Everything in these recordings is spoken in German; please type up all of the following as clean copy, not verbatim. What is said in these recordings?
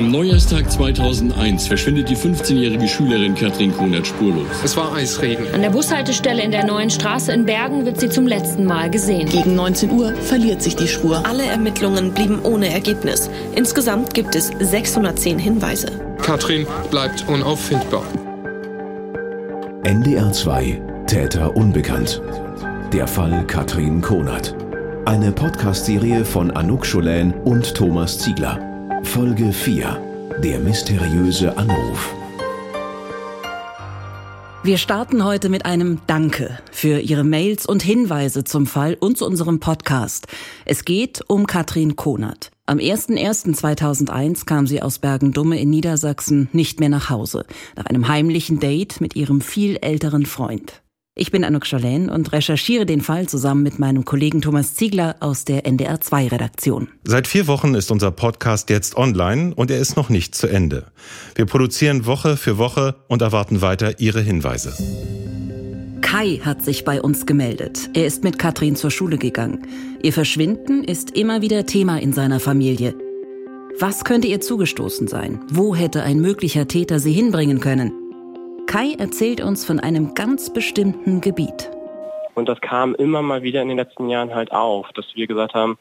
Am Neujahrstag 2001 verschwindet die 15-jährige Schülerin Katrin Konert spurlos. Es war Eisregen. An der Bushaltestelle in der Neuen Straße in Bergen wird sie zum letzten Mal gesehen. Gegen 19 Uhr verliert sich die Spur. Alle Ermittlungen blieben ohne Ergebnis. Insgesamt gibt es 610 Hinweise. Katrin bleibt unauffindbar. NDR 2, Täter unbekannt. Der Fall Katrin Konert. Eine Podcast-Serie von Anouk Scholehn und Thomas Ziegler. Folge 4. Der mysteriöse Anruf. Wir starten heute mit einem Danke für Ihre Mails und Hinweise zum Fall und zu unserem Podcast. Es geht um Katrin Konert. Am 01.01.2001 kam sie aus Bergen Dumme in Niedersachsen nicht mehr nach Hause, nach einem heimlichen Date mit ihrem viel älteren Freund. Ich bin Anouk Scholehn und recherchiere den Fall zusammen mit meinem Kollegen Thomas Ziegler aus der NDR 2-Redaktion. Seit 4 Wochen ist unser Podcast jetzt online und er ist noch nicht zu Ende. Wir produzieren Woche für Woche und erwarten weiter Ihre Hinweise. Kai hat sich bei uns gemeldet. Er ist mit Katrin zur Schule gegangen. Ihr Verschwinden ist immer wieder Thema in seiner Familie. Was könnte ihr zugestoßen sein? Wo hätte ein möglicher Täter sie hinbringen können? Kai erzählt uns von einem ganz bestimmten Gebiet. Und das kam immer mal wieder in den letzten Jahren halt auf, dass wir gesagt haben,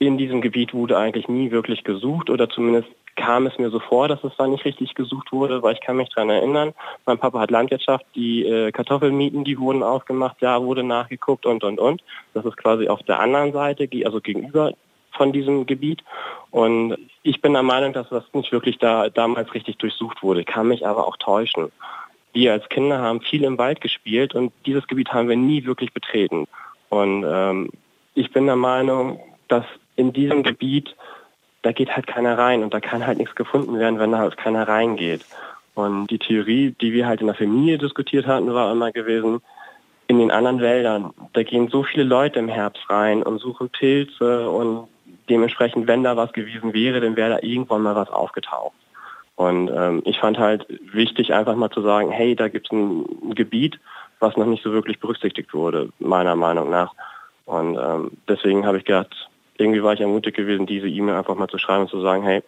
in diesem Gebiet wurde eigentlich nie wirklich gesucht oder zumindest kam es mir so vor, dass es da nicht richtig gesucht wurde, weil ich kann mich daran erinnern, mein Papa hat Landwirtschaft, die Kartoffelmieten, die wurden aufgemacht, da wurde nachgeguckt und. Das ist quasi auf der anderen Seite, also gegenüber von diesem Gebiet. Und ich bin der Meinung, dass das nicht wirklich damals richtig durchsucht wurde, kann mich aber auch täuschen. Wir als Kinder haben viel im Wald gespielt und dieses Gebiet haben wir nie wirklich betreten. Und ich bin der Meinung, dass in diesem Gebiet, da geht halt keiner rein und da kann halt nichts gefunden werden, wenn da halt keiner reingeht. Und die Theorie, die wir halt in der Familie diskutiert hatten, war immer gewesen, in den anderen Wäldern, da gehen so viele Leute im Herbst rein und suchen Pilze und dementsprechend, wenn da was gewesen wäre, dann wäre da irgendwann mal was aufgetaucht. Und ich fand halt wichtig, einfach mal zu sagen, hey, da gibt es ein Gebiet, was noch nicht so wirklich berücksichtigt wurde, meiner Meinung nach. Und deswegen habe ich gedacht, irgendwie war ich ermutigt gewesen, diese E-Mail einfach mal zu schreiben und zu sagen, hey,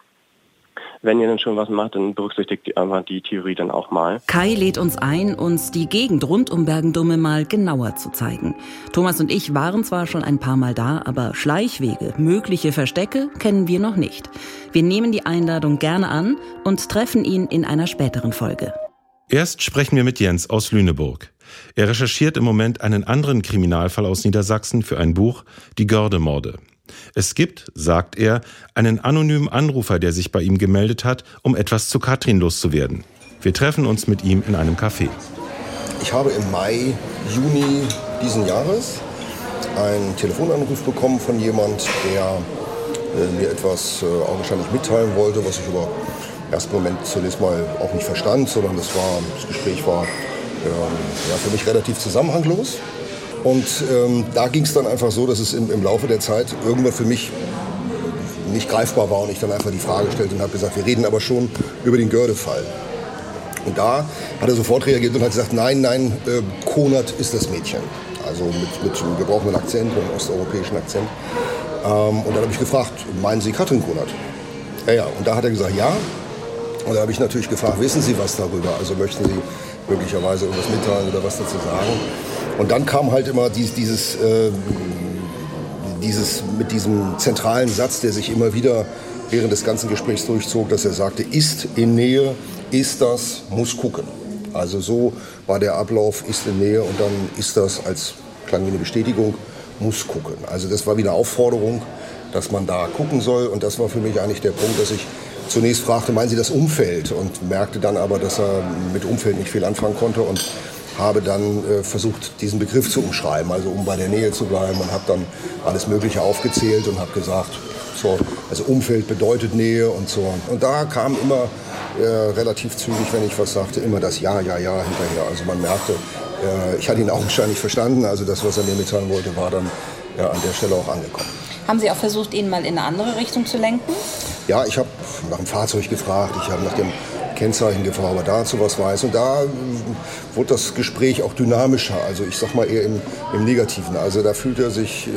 wenn ihr denn schon was macht, dann berücksichtigt einfach die Theorie dann auch mal. Kai lädt uns ein, uns die Gegend rund um Bergen Dumme mal genauer zu zeigen. Thomas und ich waren zwar schon ein paar Mal da, aber Schleichwege, mögliche Verstecke kennen wir noch nicht. Wir nehmen die Einladung gerne an und treffen ihn in einer späteren Folge. Erst sprechen wir mit Jens aus Lüneburg. Er recherchiert im Moment einen anderen Kriminalfall aus Niedersachsen für ein Buch, die Görde-Morde. Es gibt, sagt er, einen anonymen Anrufer, der sich bei ihm gemeldet hat, um etwas zu Katrin loszuwerden. Wir treffen uns mit ihm in einem Café. Ich habe im Mai, Juni diesen Jahres einen Telefonanruf bekommen von jemand, der mir etwas augenscheinlich mitteilen wollte, was ich über den ersten Moment zunächst mal auch nicht verstand, sondern das Gespräch war für mich relativ zusammenhanglos. Und da ging es dann einfach so, dass es im Laufe der Zeit irgendwann für mich nicht greifbar war und ich dann einfach die Frage stellte und habe gesagt, wir reden aber schon über den Görde-Fall. Und da hat er sofort reagiert und hat gesagt, nein, Konert ist das Mädchen. Also mit gebrochenen Akzent, mit einem osteuropäischen Akzent. Und dann habe ich gefragt, meinen Sie Katrin Konert? Ja. Und da hat er gesagt, ja. Und da habe ich natürlich gefragt, wissen Sie was darüber? Also möchten Sie möglicherweise irgendwas mitteilen oder was dazu sagen? Und dann kam halt immer dieses mit diesem zentralen Satz, der sich immer wieder während des ganzen Gesprächs durchzog, dass er sagte, ist in Nähe, ist das, muss gucken. Also so war der Ablauf, ist in Nähe und dann ist das als klang wie eine Bestätigung, muss gucken. Also das war wieder eine Aufforderung, dass man da gucken soll und das war für mich eigentlich der Punkt, dass ich zunächst fragte, meinen Sie das Umfeld? Und merkte dann aber, dass er mit Umfeld nicht viel anfangen konnte und habe dann versucht, diesen Begriff zu umschreiben, also um bei der Nähe zu bleiben und habe dann alles Mögliche aufgezählt und habe gesagt, so, also Umfeld bedeutet Nähe und so. Und da kam immer relativ zügig, wenn ich was sagte, immer das Ja hinterher. Also man merkte, ich hatte ihn augenscheinlich verstanden, also das, was er mir mitteilen wollte, war dann an der Stelle auch angekommen. Haben Sie auch versucht, ihn mal in eine andere Richtung zu lenken? Ja, ich habe nach dem Fahrzeug gefragt, ich habe nach dem Kennzeichengefahr, aber dazu was weiß. Und da wurde das Gespräch auch dynamischer, also ich sag mal eher im Negativen. Also da fühlte er sich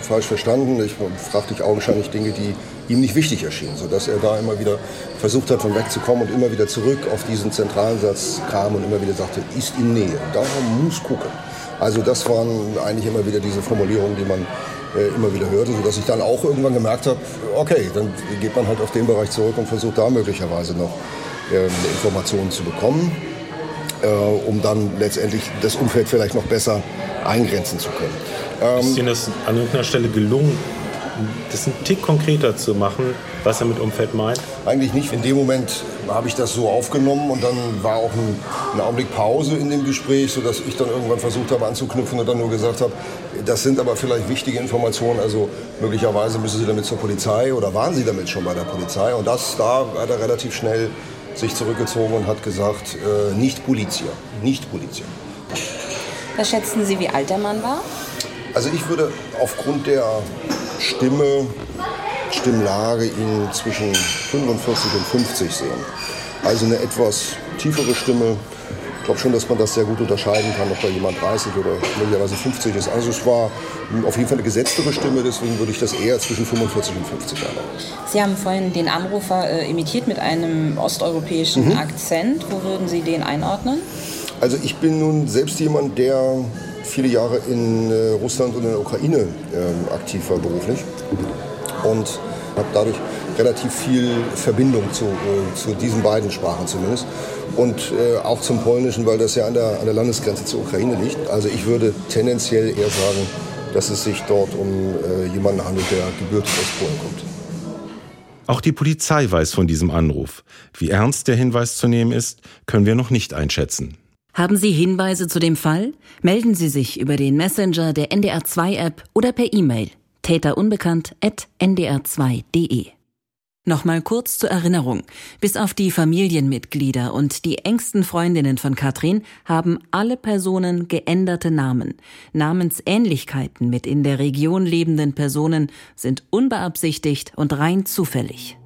falsch verstanden. Ich fragte ich augenscheinlich Dinge, die ihm nicht wichtig erschienen, sodass er da immer wieder versucht hat, von wegzukommen und immer wieder zurück auf diesen zentralen Satz kam und immer wieder sagte, ist in Nähe, da muss gucken. Also das waren eigentlich immer wieder diese Formulierungen, die man immer wieder hörte, sodass ich dann auch irgendwann gemerkt habe, okay, dann geht man halt auf den Bereich zurück und versucht da möglicherweise noch Informationen zu bekommen, um dann letztendlich das Umfeld vielleicht noch besser eingrenzen zu können. Ist Ihnen das an irgendeiner Stelle gelungen, das einen Tick konkreter zu machen, was er mit Umfeld meint? Eigentlich nicht. In dem Moment habe ich das so aufgenommen und dann war auch ein Augenblick Pause in dem Gespräch, sodass ich dann irgendwann versucht habe anzuknüpfen und dann nur gesagt habe, das sind aber vielleicht wichtige Informationen, also möglicherweise müssen Sie damit zur Polizei oder waren Sie damit schon bei der Polizei? Und da hat er relativ schnell sich zurückgezogen und hat gesagt, nicht Polizia, nicht Polizia. Was schätzen Sie, wie alt der Mann war? Also ich würde aufgrund der Stimmlage ihn zwischen 45 und 50 sehen. Also eine etwas tiefere Stimme. Ich glaube schon, dass man das sehr gut unterscheiden kann, ob da jemand 30 oder möglicherweise 50 ist. Also es war auf jeden Fall eine gesetztere Stimme, deswegen würde ich das eher zwischen 45 und 50 haben. Sie haben vorhin den Anrufer imitiert mit einem osteuropäischen Akzent. Wo würden Sie den einordnen? Also ich bin nun selbst jemand, der viele Jahre in Russland und in der Ukraine aktiv war beruflich und habe dadurch relativ viel Verbindung zu diesen beiden Sprachen zumindest und auch zum Polnischen, weil das ja an der Landesgrenze zur Ukraine liegt. Also ich würde tendenziell eher sagen, dass es sich dort um jemanden handelt, der gebürtig aus Polen kommt. Auch die Polizei weiß von diesem Anruf. Wie ernst der Hinweis zu nehmen ist, können wir noch nicht einschätzen. Haben Sie Hinweise zu dem Fall? Melden Sie sich über den Messenger der NDR 2 App oder per E-Mail täterunbekannt@ndr2.de. Nochmal kurz zur Erinnerung. Bis auf die Familienmitglieder und die engsten Freundinnen von Katrin haben alle Personen geänderte Namen. Namensähnlichkeiten mit in der Region lebenden Personen sind unbeabsichtigt und rein zufällig.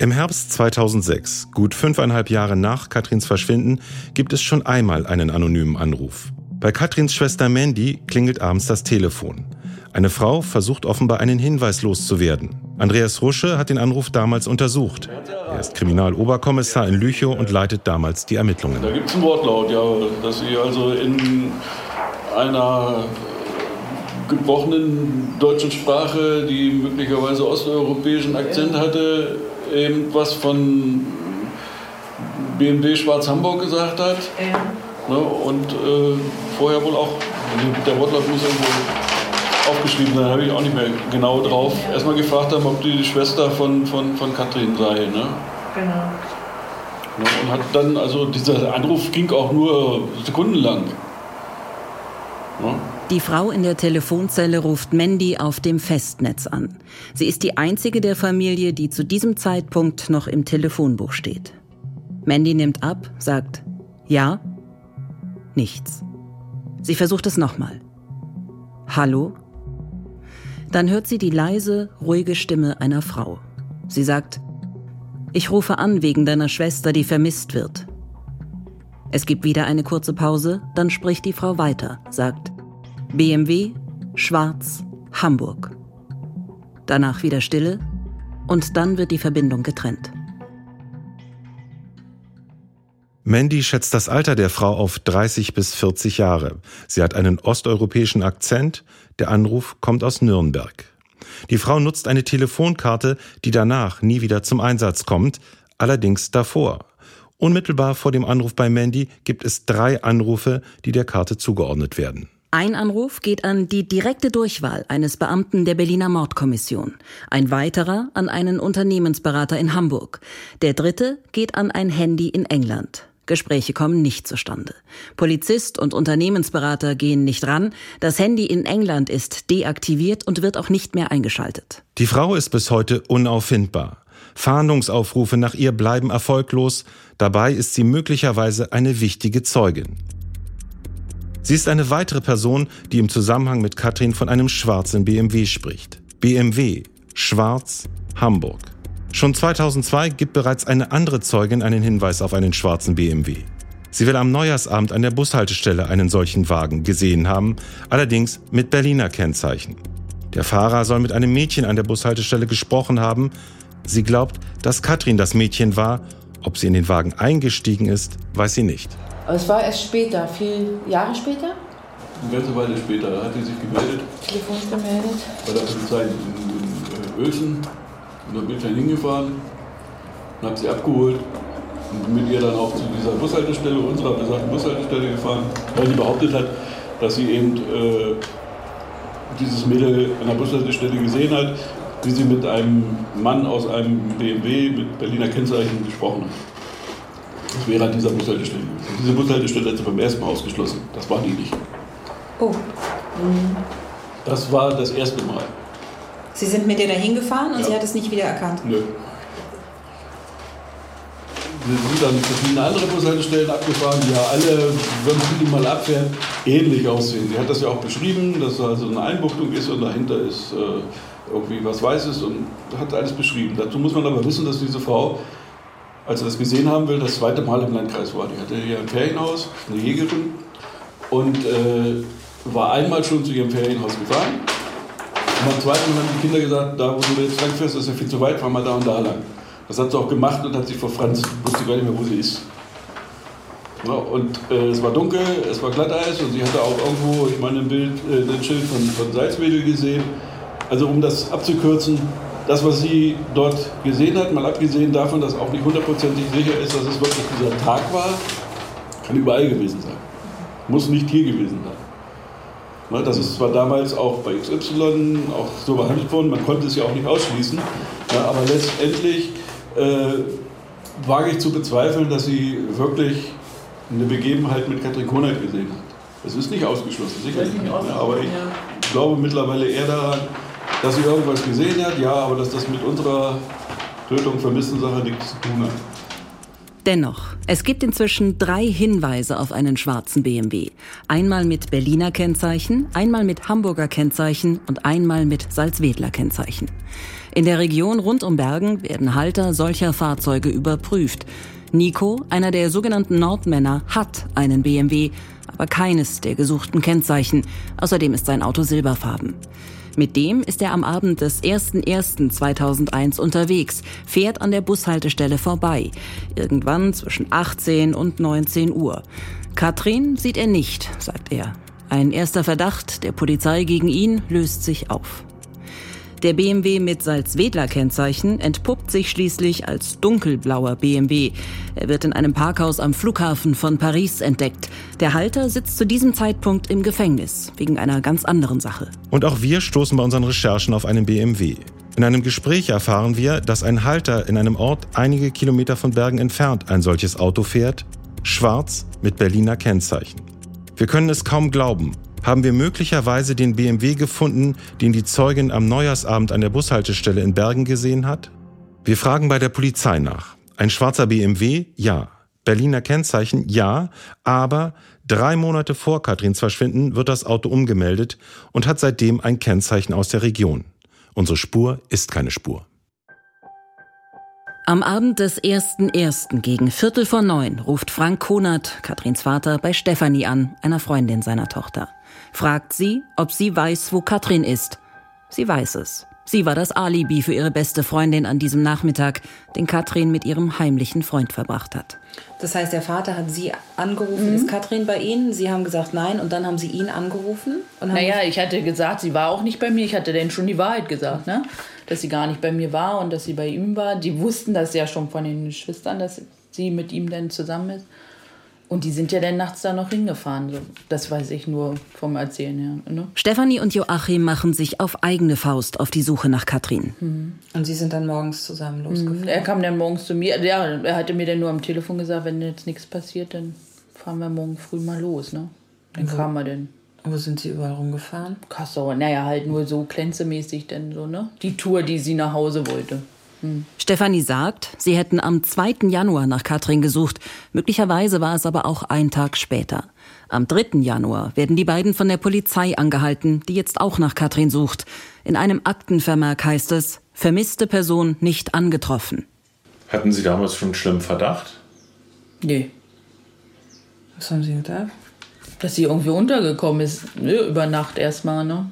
Im Herbst 2006, gut 5,5 Jahre nach Katrins Verschwinden, gibt es schon einmal einen anonymen Anruf. Bei Katrins Schwester Mandy klingelt abends das Telefon. Eine Frau versucht offenbar einen Hinweis loszuwerden. Andreas Rusche hat den Anruf damals untersucht. Er ist Kriminaloberkommissar in Lüchow und leitet damals die Ermittlungen. Da gibt es einen Wortlaut, ja, dass sie also in einer gebrochenen deutschen Sprache, die möglicherweise osteuropäischen Akzent hatte, eben was von BMW Schwarz-Hamburg gesagt hat. Ja. Ne, und vorher wohl auch, der Wortlaut muss irgendwo aufgeschrieben sein, habe ich auch nicht mehr genau drauf. Ja. Erstmal gefragt haben, ob die Schwester von Katrin sei. Ne? Genau. Ne, und hat dann, also dieser Anruf ging auch nur sekundenlang. Ne? Die Frau in der Telefonzelle ruft Mandy auf dem Festnetz an. Sie ist die einzige der Familie, die zu diesem Zeitpunkt noch im Telefonbuch steht. Mandy nimmt ab, sagt ja, nichts. Sie versucht es nochmal. Hallo? Dann hört sie die leise, ruhige Stimme einer Frau. Sie sagt, ich rufe an wegen deiner Schwester, die vermisst wird. Es gibt wieder eine kurze Pause, dann spricht die Frau weiter, sagt BMW, Schwarz, Hamburg. Danach wieder Stille und dann wird die Verbindung getrennt. Mandy schätzt das Alter der Frau auf 30 bis 40 Jahre. Sie hat einen osteuropäischen Akzent. Der Anruf kommt aus Nürnberg. Die Frau nutzt eine Telefonkarte, die danach nie wieder zum Einsatz kommt, allerdings davor. Unmittelbar vor dem Anruf bei Mandy gibt es 3 Anrufe, die der Karte zugeordnet werden. Ein Anruf geht an die direkte Durchwahl eines Beamten der Berliner Mordkommission. Ein weiterer an einen Unternehmensberater in Hamburg. Der 3. geht an ein Handy in England. Gespräche kommen nicht zustande. Polizist und Unternehmensberater gehen nicht ran. Das Handy in England ist deaktiviert und wird auch nicht mehr eingeschaltet. Die Frau ist bis heute unauffindbar. Fahndungsaufrufe nach ihr bleiben erfolglos. Dabei ist sie möglicherweise eine wichtige Zeugin. Sie ist eine weitere Person, die im Zusammenhang mit Katrin von einem schwarzen BMW spricht. BMW, Schwarz, Hamburg. Schon 2002 gibt bereits eine andere Zeugin einen Hinweis auf einen schwarzen BMW. Sie will am Neujahrsabend an der Bushaltestelle einen solchen Wagen gesehen haben, allerdings mit Berliner Kennzeichen. Der Fahrer soll mit einem Mädchen an der Bushaltestelle gesprochen haben. Sie glaubt, dass Katrin das Mädchen war. Ob sie in den Wagen eingestiegen ist, weiß sie nicht. Es war erst später, viele Jahre später. Eine ganze Weile später hat sie sich gemeldet. Telefonisch gemeldet. Bei der Polizei in Uelzen. Und dann bin ich dann hingefahren und habe sie abgeholt. Und mit ihr dann auch zu dieser Bushaltestelle, unserer besagten Bushaltestelle gefahren, weil sie behauptet hat, dass sie eben dieses Mädel an der Bushaltestelle gesehen hat, wie sie mit einem Mann aus einem BMW mit Berliner Kennzeichen gesprochen hat. Das wäre an dieser Bushaltestelle. Diese Bushaltestelle hat sie beim ersten Mal ausgeschlossen. Das war die nicht. Oh. Mhm. Das war das erste Mal. Sie sind mit ihr da hingefahren und ja. Sie hat es nicht wieder erkannt? Nö. Wir sind dann verschiedene andere Bushaltestellen abgefahren, die ja alle, wenn man die mal abfährt, ähnlich aussehen. Sie hat das ja auch beschrieben, dass da so eine Einbuchtung ist und dahinter ist irgendwie was Weißes und hat alles beschrieben. Dazu muss man aber wissen, dass diese Frau, als sie das gesehen haben will, das zweite Mal im Landkreis war. Die hatte hier ein Ferienhaus, eine Jägerin und war einmal schon zu ihrem Ferienhaus gefahren. Und beim zweiten Mal haben die Kinder gesagt, da wo du jetzt langfährst, ist ja viel zu weit, fahr mal da und da lang. Das hat sie auch gemacht und hat sich verfranst. Wusste gar nicht mehr, wo sie ist. Ja, und es war dunkel, es war Glatteis und sie hatte auch irgendwo, ich meine, ein Schild von Salzwedel gesehen. Also um das abzukürzen, das, was sie dort gesehen hat, mal abgesehen davon, dass auch nicht hundertprozentig sicher ist, dass es wirklich dieser Tag war, kann überall gewesen sein. Muss nicht hier gewesen sein. Na, das ist zwar damals auch bei XY auch so behandelt worden, man konnte es ja auch nicht ausschließen, ja, aber letztendlich wage ich zu bezweifeln, dass sie wirklich eine Begebenheit mit Katrin Konert gesehen hat. Es ist nicht ausgeschlossen, sicherlich nicht, aber ich glaube mittlerweile eher daran, dass sie irgendwas gesehen hat, ja, aber dass das mit unserer Tötung vermissten Sache nichts zu tun hat. Dennoch, es gibt inzwischen 3 Hinweise auf einen schwarzen BMW. Einmal mit Berliner Kennzeichen, einmal mit Hamburger Kennzeichen und einmal mit Salzwedler Kennzeichen. In der Region rund um Bergen werden Halter solcher Fahrzeuge überprüft. Nico, einer der sogenannten Nordmänner, hat einen BMW, aber keines der gesuchten Kennzeichen. Außerdem ist sein Auto silberfarben. Mit dem ist er am Abend des 01.01.2001 unterwegs, fährt an der Bushaltestelle vorbei. Irgendwann zwischen 18 und 19 Uhr. Katrin sieht er nicht, sagt er. Ein erster Verdacht der Polizei gegen ihn löst sich auf. Der BMW mit Salzwedler-Kennzeichen entpuppt sich schließlich als dunkelblauer BMW. Er wird in einem Parkhaus am Flughafen von Paris entdeckt. Der Halter sitzt zu diesem Zeitpunkt im Gefängnis, wegen einer ganz anderen Sache. Und auch wir stoßen bei unseren Recherchen auf einen BMW. In einem Gespräch erfahren wir, dass ein Halter in einem Ort einige Kilometer von Bergen entfernt ein solches Auto fährt. Schwarz mit Berliner Kennzeichen. Wir können es kaum glauben. Haben wir möglicherweise den BMW gefunden, den die Zeugin am Neujahrsabend an der Bushaltestelle in Bergen gesehen hat? Wir fragen bei der Polizei nach. Ein schwarzer BMW? Ja. Berliner Kennzeichen? Ja. Aber 3 Monate vor Katrins Verschwinden wird das Auto umgemeldet und hat seitdem ein Kennzeichen aus der Region. Unsere Spur ist keine Spur. Am Abend des 01.01. gegen 8:45 ruft Frank Konert, Katrins Vater, bei Stefanie an, einer Freundin seiner Tochter. Fragt sie, ob sie weiß, wo Katrin ist. Sie weiß es. Sie war das Alibi für ihre beste Freundin an diesem Nachmittag, den Katrin mit ihrem heimlichen Freund verbracht hat. Das heißt, der Vater hat sie angerufen, ist Katrin bei Ihnen? Sie haben gesagt nein und dann haben sie ihn angerufen? Und haben ich hatte gesagt, sie war auch nicht bei mir. Ich hatte denen schon die Wahrheit gesagt, ne? Dass sie gar nicht bei mir war und dass sie bei ihm war. Die wussten das ja schon von den Geschwistern, dass sie mit ihm dann zusammen ist. Und die sind ja dann nachts da noch hingefahren. Das weiß ich nur vom Erzählen her. Ja, ne? Stefanie und Joachim machen sich auf eigene Faust auf die Suche nach Katrin. Und sie sind dann morgens zusammen losgefahren? Er kam dann morgens zu mir. Ja, er hatte mir dann nur am Telefon gesagt, wenn jetzt nichts passiert, dann fahren wir morgen früh mal los. Ne? Dann kam er dann. Wo sind sie überall rumgefahren? Kassau. Naja, halt nur so Clenze-mäßig denn so, ne? Die Tour, die sie nach Hause wollte. Stefanie sagt, sie hätten am 2. Januar nach Katrin gesucht. Möglicherweise war es aber auch ein Tag später. Am 3. Januar werden die beiden von der Polizei angehalten, die jetzt auch nach Katrin sucht. In einem Aktenvermerk heißt es, vermisste Person nicht angetroffen. Hatten Sie damals schon einen schlimmen Verdacht? Nee. Was haben Sie gedacht? Dass sie irgendwie untergekommen ist. Nö, über Nacht erstmal, ne?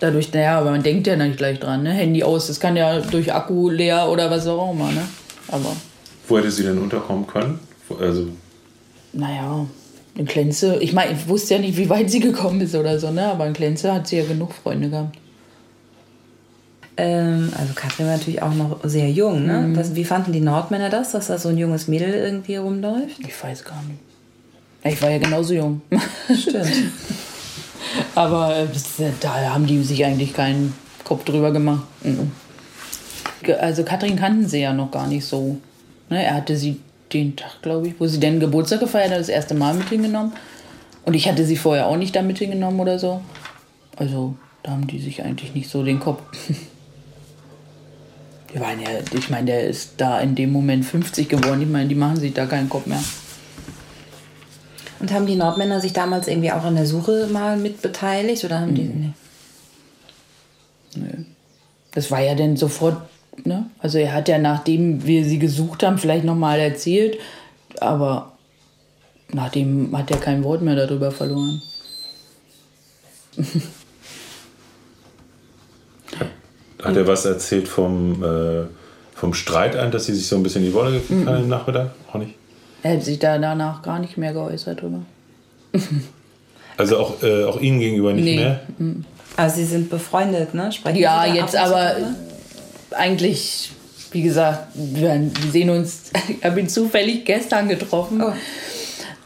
Dadurch, naja, aber man denkt ja nicht gleich dran, ne? Handy aus, das kann ja durch Akku leer oder was auch immer, ne? Aber. Wo hätte sie denn unterkommen können? Also. Naja, in Clenze. Ich meine, ich wusste ja nicht, wie weit sie gekommen ist oder so, ne? Aber in Clenze hat sie ja genug Freunde gehabt. Also Katrin war natürlich auch noch sehr jung, ne? Mhm. Wie fanden die Nordmänner das, dass da so ein junges Mädel irgendwie rumläuft? Ich weiß gar nicht. Ich war ja genauso jung. Stimmt. Aber da haben die sich eigentlich keinen Kopf drüber gemacht. Also Katrin kannten sie ja noch gar nicht so. Er hatte sie den Tag, glaube ich, wo sie den Geburtstag gefeiert hat, das erste Mal mit hingenommen. Und ich hatte sie vorher auch nicht da mit hingenommen oder so. Also da haben die sich eigentlich nicht so den Kopf. Die waren ja, ich meine, der ist da in dem Moment 50 geworden. Ich meine, die machen sich da keinen Kopf mehr. Und haben die Nordmänner sich damals irgendwie auch an der Suche mal mitbeteiligt? Oder haben die. Nee. Nö. Das war ja dann sofort. Ne? Also, er hat ja, nachdem wir sie gesucht haben, vielleicht nochmal erzählt. Aber nachdem hat er kein Wort mehr darüber verloren. Hat er was erzählt vom Streit an, dass sie sich so ein bisschen in die Wolle gefühlt haben im Nachmittag? Auch nicht. Er hat sich da danach gar nicht mehr geäußert drüber. Also auch Ihnen gegenüber nicht mehr? Also Sie sind befreundet, ne? Sprechen ja, jetzt aber eigentlich, wie gesagt, wir sehen uns. Ich habe ihn zufällig gestern getroffen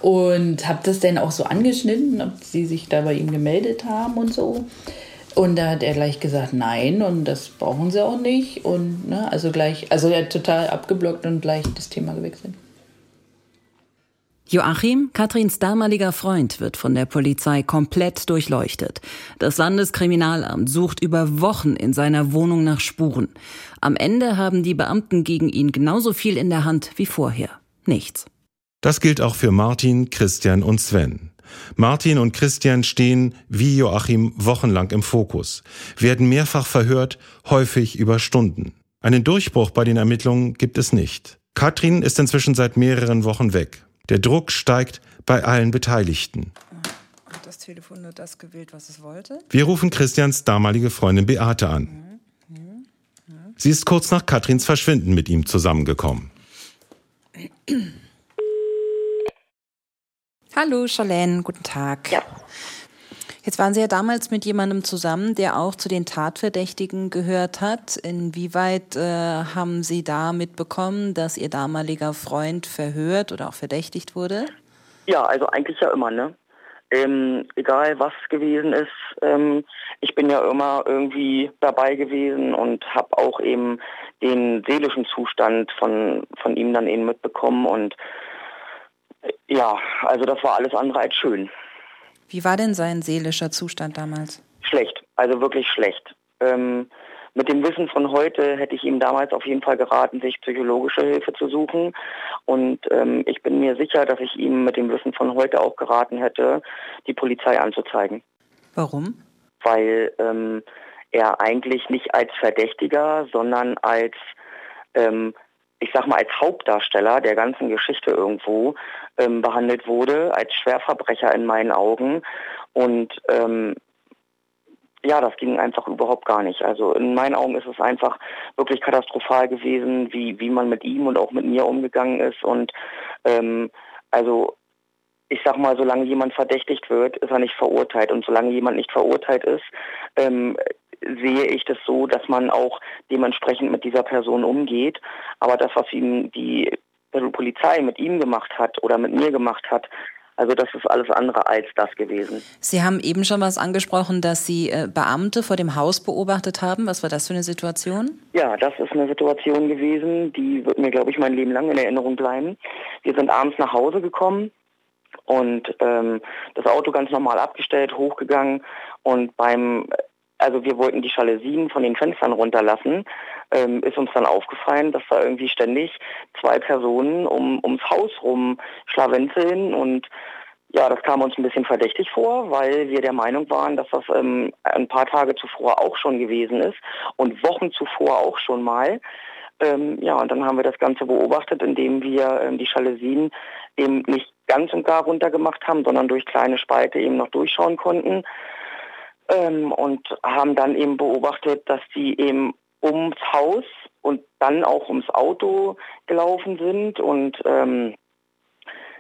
und habe das dann auch so angeschnitten, ob Sie sich da bei ihm gemeldet haben und so. Und da hat er gleich gesagt, nein, und das brauchen Sie auch nicht. Und ne, also gleich, also er hat total abgeblockt und gleich das Thema gewechselt. Joachim, Katrins damaliger Freund, wird von der Polizei komplett durchleuchtet. Das Landeskriminalamt sucht über Wochen in seiner Wohnung nach Spuren. Am Ende haben die Beamten gegen ihn genauso viel in der Hand wie vorher. Nichts. Das gilt auch für Martin, Christian und Sven. Martin und Christian stehen, wie Joachim, wochenlang im Fokus, werden mehrfach verhört, häufig über Stunden. Einen Durchbruch bei den Ermittlungen gibt es nicht. Katrin ist inzwischen seit mehreren Wochen weg. Der Druck steigt bei allen Beteiligten. Hat das Telefon nur das gewählt, was es wollte? Wir rufen Christians damalige Freundin Beate an. Sie ist kurz nach Katrins Verschwinden mit ihm zusammengekommen. Hallo, Charlene, guten Tag. Ja. Jetzt waren Sie ja damals mit jemandem zusammen, der auch zu den Tatverdächtigen gehört hat. Inwieweit haben Sie da mitbekommen, dass Ihr damaliger Freund verhört oder auch verdächtigt wurde? Ja, also eigentlich ja immer, ne? Egal was gewesen ist, ich bin ja immer irgendwie dabei gewesen und habe auch eben den seelischen Zustand von ihm dann eben mitbekommen. Und ja, also das war alles andere als schön. Wie war denn sein seelischer Zustand damals? Schlecht, also wirklich schlecht. Mit dem Wissen von heute hätte ich ihm damals auf jeden Fall geraten, sich psychologische Hilfe zu suchen. Und ich bin mir sicher, dass ich ihm mit dem Wissen von heute auch geraten hätte, die Polizei anzuzeigen. Warum? Weil er eigentlich nicht als Verdächtiger, sondern als, ich sag mal, als Hauptdarsteller der ganzen Geschichte irgendwo behandelt wurde, als Schwerverbrecher in meinen Augen. Und ja, das ging einfach überhaupt gar nicht. Also in meinen Augen ist es einfach wirklich katastrophal gewesen, wie man mit ihm und auch mit mir umgegangen ist. Und also ich sag mal, solange jemand verdächtigt wird, ist er nicht verurteilt. Und solange jemand nicht verurteilt ist, sehe ich das so, dass man auch dementsprechend mit dieser Person umgeht. Aber das, was ihm die Polizei mit ihm gemacht hat oder mit mir gemacht hat, also das ist alles andere als das gewesen. Sie haben eben schon was angesprochen, dass Sie Beamte vor dem Haus beobachtet haben. Was war das für eine Situation? Ja, das ist eine Situation gewesen, die wird mir, glaube ich, mein Leben lang in Erinnerung bleiben. Wir sind abends nach Hause gekommen und das Auto ganz normal abgestellt, hochgegangen und beim Also wir wollten die Jalousien von den Fenstern runterlassen. Ist uns dann aufgefallen, dass da irgendwie ständig zwei Personen ums Haus rum schlawenzeln. Und ja, das kam uns ein bisschen verdächtig vor, weil wir der Meinung waren, dass das ein paar Tage zuvor auch schon gewesen ist und Wochen zuvor auch schon mal. Ja, und dann haben wir das Ganze beobachtet, indem wir die Jalousien eben nicht ganz und gar runtergemacht haben, sondern durch kleine Spalte eben noch durchschauen konnten. Und haben dann eben beobachtet, dass die eben ums Haus und dann auch ums Auto gelaufen sind. Und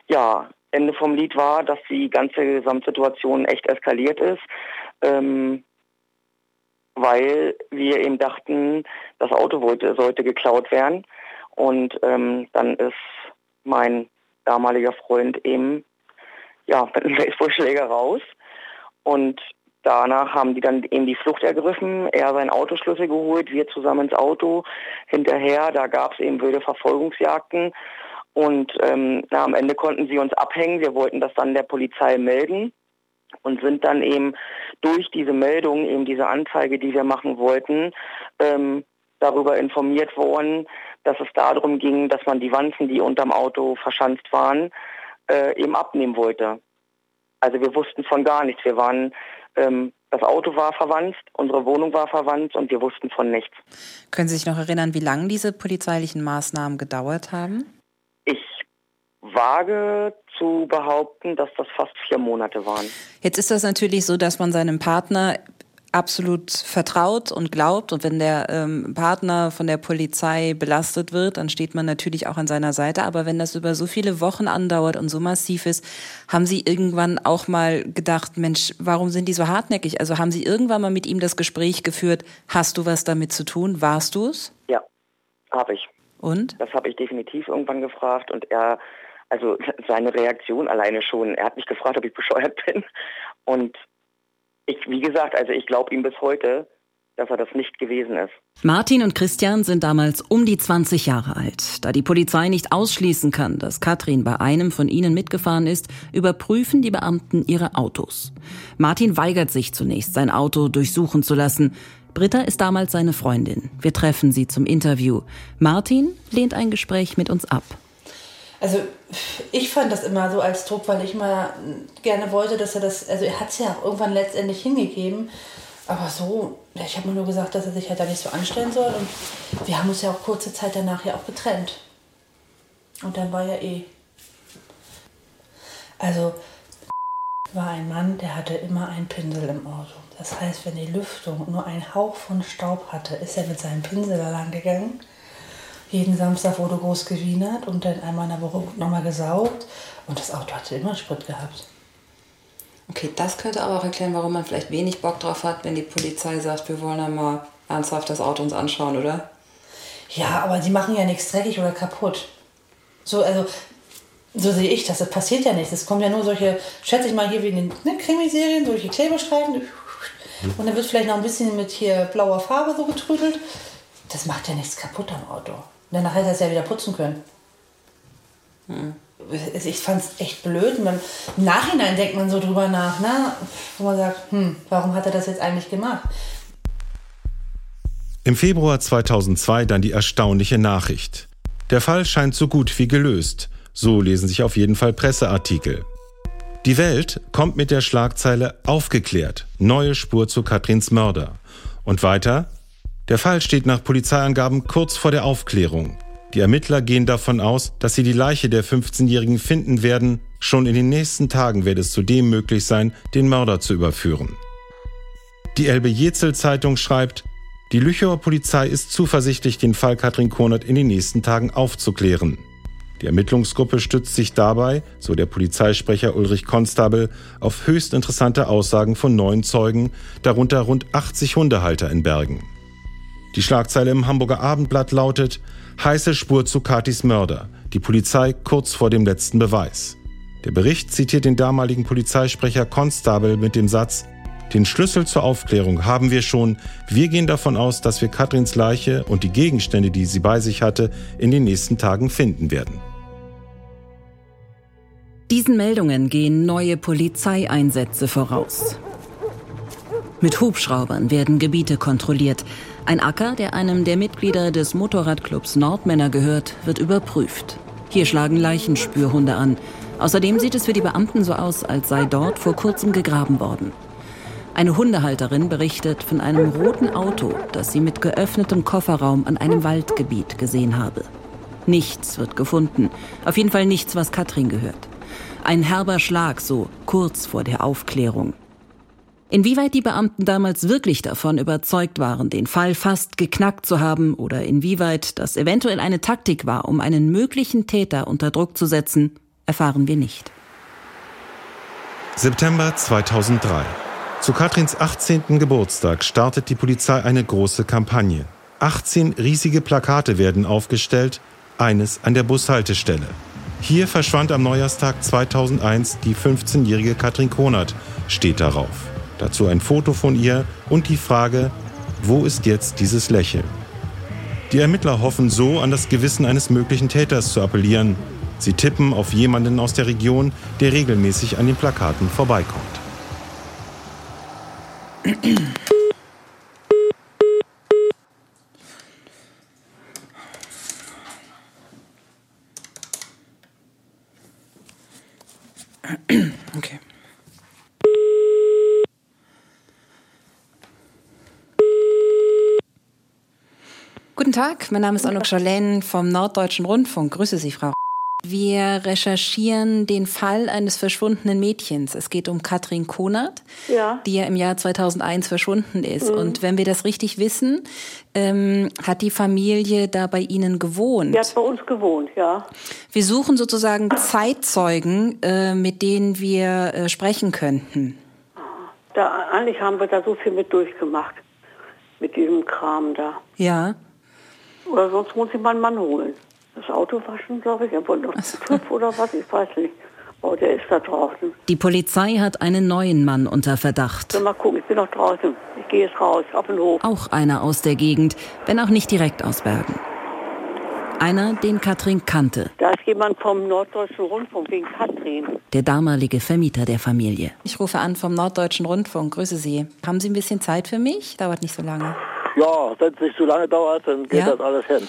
ja, Ende vom Lied war, dass die ganze Gesamtsituation echt eskaliert ist, weil wir eben dachten, das Auto sollte geklaut werden. Und dann ist mein damaliger Freund eben ja, mit einem Baseballschläger raus. Und danach haben die dann eben die Flucht ergriffen, er seinen Autoschlüssel geholt, wir zusammen ins Auto, hinterher, da gab es eben wilde Verfolgungsjagden. Und am Ende konnten sie uns abhängen, wir wollten das dann der Polizei melden und sind dann eben durch diese Meldung, eben diese Anzeige, die wir machen wollten, darüber informiert worden, dass es darum ging, dass man die Wanzen, die unterm Auto verschanzt waren, eben abnehmen wollte. Also wir wussten von gar nichts, wir waren... Das Auto war verwanzt, unsere Wohnung war verwanzt und wir wussten von nichts. Können Sie sich noch erinnern, wie lange diese polizeilichen Maßnahmen gedauert haben? Ich wage zu behaupten, dass das fast 4 Monate waren. Jetzt ist das natürlich so, dass man seinem Partner absolut vertraut und glaubt. Und wenn der Partner von der Polizei belastet wird, dann steht man natürlich auch an seiner Seite. Aber wenn das über so viele Wochen andauert und so massiv ist, haben Sie irgendwann auch mal gedacht, Mensch, warum sind die so hartnäckig? Also haben Sie irgendwann mal mit ihm das Gespräch geführt, hast du was damit zu tun? Warst du es? Ja, habe ich. Und? Das habe ich definitiv irgendwann gefragt. Und er, also seine Reaktion alleine schon, er hat mich gefragt, ob ich bescheuert bin. Und wie gesagt, also ich glaube ihm bis heute, dass er das nicht gewesen ist. Martin und Christian sind damals um die 20 Jahre alt. Da die Polizei nicht ausschließen kann, dass Katrin bei einem von ihnen mitgefahren ist, überprüfen die Beamten ihre Autos. Martin weigert sich zunächst, sein Auto durchsuchen zu lassen. Britta ist damals seine Freundin. Wir treffen sie zum Interview. Martin lehnt ein Gespräch mit uns ab. Also ich fand das immer so als Druck, weil ich mal gerne wollte, dass er das, also er hat es ja auch irgendwann letztendlich hingegeben, aber so, ich habe mir nur gesagt, dass er sich halt da nicht so anstellen soll und wir haben uns ja auch kurze Zeit danach ja auch getrennt. Und dann war ja also war ein Mann, der hatte immer einen Pinsel im Auto. Das heißt, wenn die Lüftung nur einen Hauch von Staub hatte, ist er mit seinem Pinsel da lang gegangen. Jeden Samstag wurde groß gewienert und dann einmal in der Woche nochmal gesaugt. Und das Auto hatte immer Sprit gehabt. Okay, das könnte aber auch erklären, warum man vielleicht wenig Bock drauf hat, wenn die Polizei sagt, wir wollen einmal ernsthaft das Auto uns anschauen, oder? Ja, aber die machen ja nichts dreckig oder kaputt. So sehe ich das. Das passiert ja nichts. Es kommen ja nur solche, schätze ich mal hier wie in den Krimiserien, solche Klebestreifen. Und dann wird vielleicht noch ein bisschen mit hier blauer Farbe so getrödelt. Das macht ja nichts kaputt am Auto. Danach hätte er es ja wieder putzen können. Hm. Ich fand es echt blöd. Im Nachhinein denkt man so drüber nach, ne? Wo man sagt, warum hat er das jetzt eigentlich gemacht? Im Februar 2002 dann die erstaunliche Nachricht. Der Fall scheint so gut wie gelöst. So lesen sich auf jeden Fall Presseartikel. Die Welt kommt mit der Schlagzeile aufgeklärt. Neue Spur zu Katrins Mörder. Und weiter... Der Fall steht nach Polizeiangaben kurz vor der Aufklärung. Die Ermittler gehen davon aus, dass sie die Leiche der 15-Jährigen finden werden. Schon in den nächsten Tagen wird es zudem möglich sein, den Mörder zu überführen. Die Elbe-Jetzel-Zeitung schreibt, die Lüchower Polizei ist zuversichtlich, den Fall Katrin Konert in den nächsten Tagen aufzuklären. Die Ermittlungsgruppe stützt sich dabei, so der Polizeisprecher Ulrich Konstabel, auf höchst interessante Aussagen von 9 Zeugen, darunter rund 80 Hundehalter in Bergen. Die Schlagzeile im Hamburger Abendblatt lautet: Heiße Spur zu Katis Mörder. Die Polizei kurz vor dem letzten Beweis. Der Bericht zitiert den damaligen Polizeisprecher Konstabel mit dem Satz: Den Schlüssel zur Aufklärung haben wir schon. Wir gehen davon aus, dass wir Katrins Leiche und die Gegenstände, die sie bei sich hatte, in den nächsten Tagen finden werden. Diesen Meldungen gehen neue Polizeieinsätze voraus. Mit Hubschraubern werden Gebiete kontrolliert. Ein Acker, der einem der Mitglieder des Motorradclubs Nordmänner gehört, wird überprüft. Hier schlagen Leichenspürhunde an. Außerdem sieht es für die Beamten so aus, als sei dort vor kurzem gegraben worden. Eine Hundehalterin berichtet von einem roten Auto, das sie mit geöffnetem Kofferraum an einem Waldgebiet gesehen habe. Nichts wird gefunden. Auf jeden Fall nichts, was Katrin gehört. Ein herber Schlag, so kurz vor der Aufklärung. Inwieweit die Beamten damals wirklich davon überzeugt waren, den Fall fast geknackt zu haben, oder inwieweit das eventuell eine Taktik war, um einen möglichen Täter unter Druck zu setzen, erfahren wir nicht. September 2003. Zu Katrins 18. Geburtstag startet die Polizei eine große Kampagne. 18 riesige Plakate werden aufgestellt, eines an der Bushaltestelle. Hier verschwand am Neujahrstag 2001 die 15-jährige Katrin Konert, steht darauf. Dazu ein Foto von ihr und die Frage, wo ist jetzt dieses Lächeln? Die Ermittler hoffen so, an das Gewissen eines möglichen Täters zu appellieren. Sie tippen auf jemanden aus der Region, der regelmäßig an den Plakaten vorbeikommt. Okay. Guten Tag, mein Name ist Anouk Scholehn vom Norddeutschen Rundfunk. Grüße Sie, Frau. Wir recherchieren den Fall eines verschwundenen Mädchens. Es geht um Katrin Konert, ja, die ja im Jahr 2001 verschwunden ist. Mhm. Und wenn wir das richtig wissen, hat die Familie da bei Ihnen gewohnt? Die hat bei uns gewohnt, ja. Wir suchen sozusagen Zeitzeugen, mit denen wir sprechen könnten. Da, eigentlich haben wir da so viel mit durchgemacht, mit diesem Kram da. Ja. Oder sonst muss ich meinen Mann holen. Das Auto waschen, glaube ich. Er wollte noch 5 oder was, ich weiß nicht. Oh, der ist da draußen. Die Polizei hat einen neuen Mann unter Verdacht. Mal gucken, ich bin noch draußen. Ich gehe jetzt raus, auf den Hof. Auch einer aus der Gegend, wenn auch nicht direkt aus Bergen. Einer, den Katrin kannte. Da ist jemand vom Norddeutschen Rundfunk wegen Katrin. Der damalige Vermieter der Familie. Ich rufe an vom Norddeutschen Rundfunk. Grüße Sie. Haben Sie ein bisschen Zeit für mich? Dauert nicht so lange. Ja, wenn es nicht so lange dauert, dann geht das alles hin.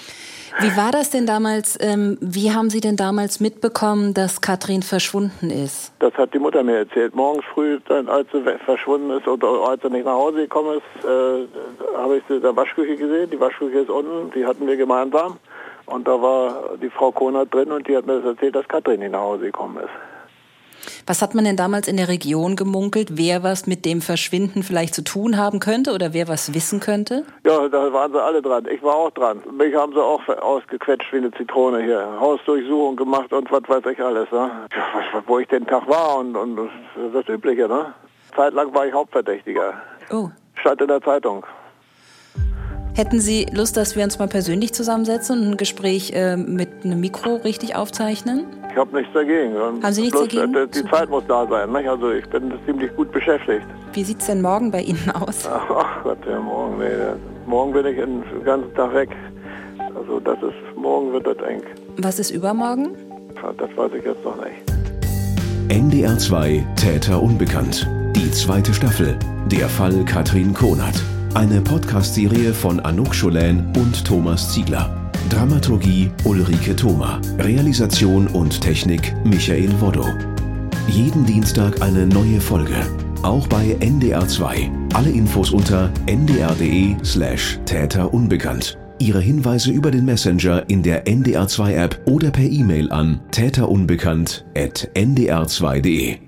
Wie war das denn damals, wie haben Sie denn damals mitbekommen, dass Katrin verschwunden ist? Das hat die Mutter mir erzählt. Morgens früh, dann, als sie verschwunden ist oder als sie nicht nach Hause gekommen ist, habe ich sie in der Waschküche gesehen. Die Waschküche ist unten, die hatten wir gemeinsam. Und da war die Frau Konert drin und die hat mir das erzählt, dass Katrin nicht nach Hause gekommen ist. Was hat man denn damals in der Region gemunkelt, wer was mit dem Verschwinden vielleicht zu tun haben könnte oder wer was wissen könnte? Ja, da waren sie alle dran. Ich war auch dran. Mich haben sie auch ausgequetscht wie eine Zitrone hier. Hausdurchsuchung gemacht und was weiß ich alles. Ne? Ja, wo ich den Tag war und das Übliche. Ne? Zeitlang war ich Hauptverdächtiger. Oh. Stand in der Zeitung. Hätten Sie Lust, dass wir uns mal persönlich zusammensetzen und ein Gespräch mit einem Mikro richtig aufzeichnen? Ich habe nichts dagegen. Haben Sie nichts dagegen? Die Zeit muss da sein. Nicht? Also ich bin ziemlich gut beschäftigt. Wie sieht es denn morgen bei Ihnen aus? Ach Gott, ja, morgen. Nee, morgen bin ich den ganzen Tag weg. Also das ist, morgen wird das eng. Was ist übermorgen? Das weiß ich jetzt noch nicht. NDR 2 Täter unbekannt. Die zweite Staffel. Der Fall Katrin Konert. Eine Podcast-Serie von Anouk Scholehn und Thomas Ziegler. Dramaturgie Ulrike Thoma. Realisation und Technik Michael Woddo. Jeden Dienstag eine neue Folge. Auch bei NDR 2. Alle Infos unter ndr.de/Täter unbekannt. Ihre Hinweise über den Messenger in der NDR 2 App oder per E-Mail an täterunbekannt@ndr2.de.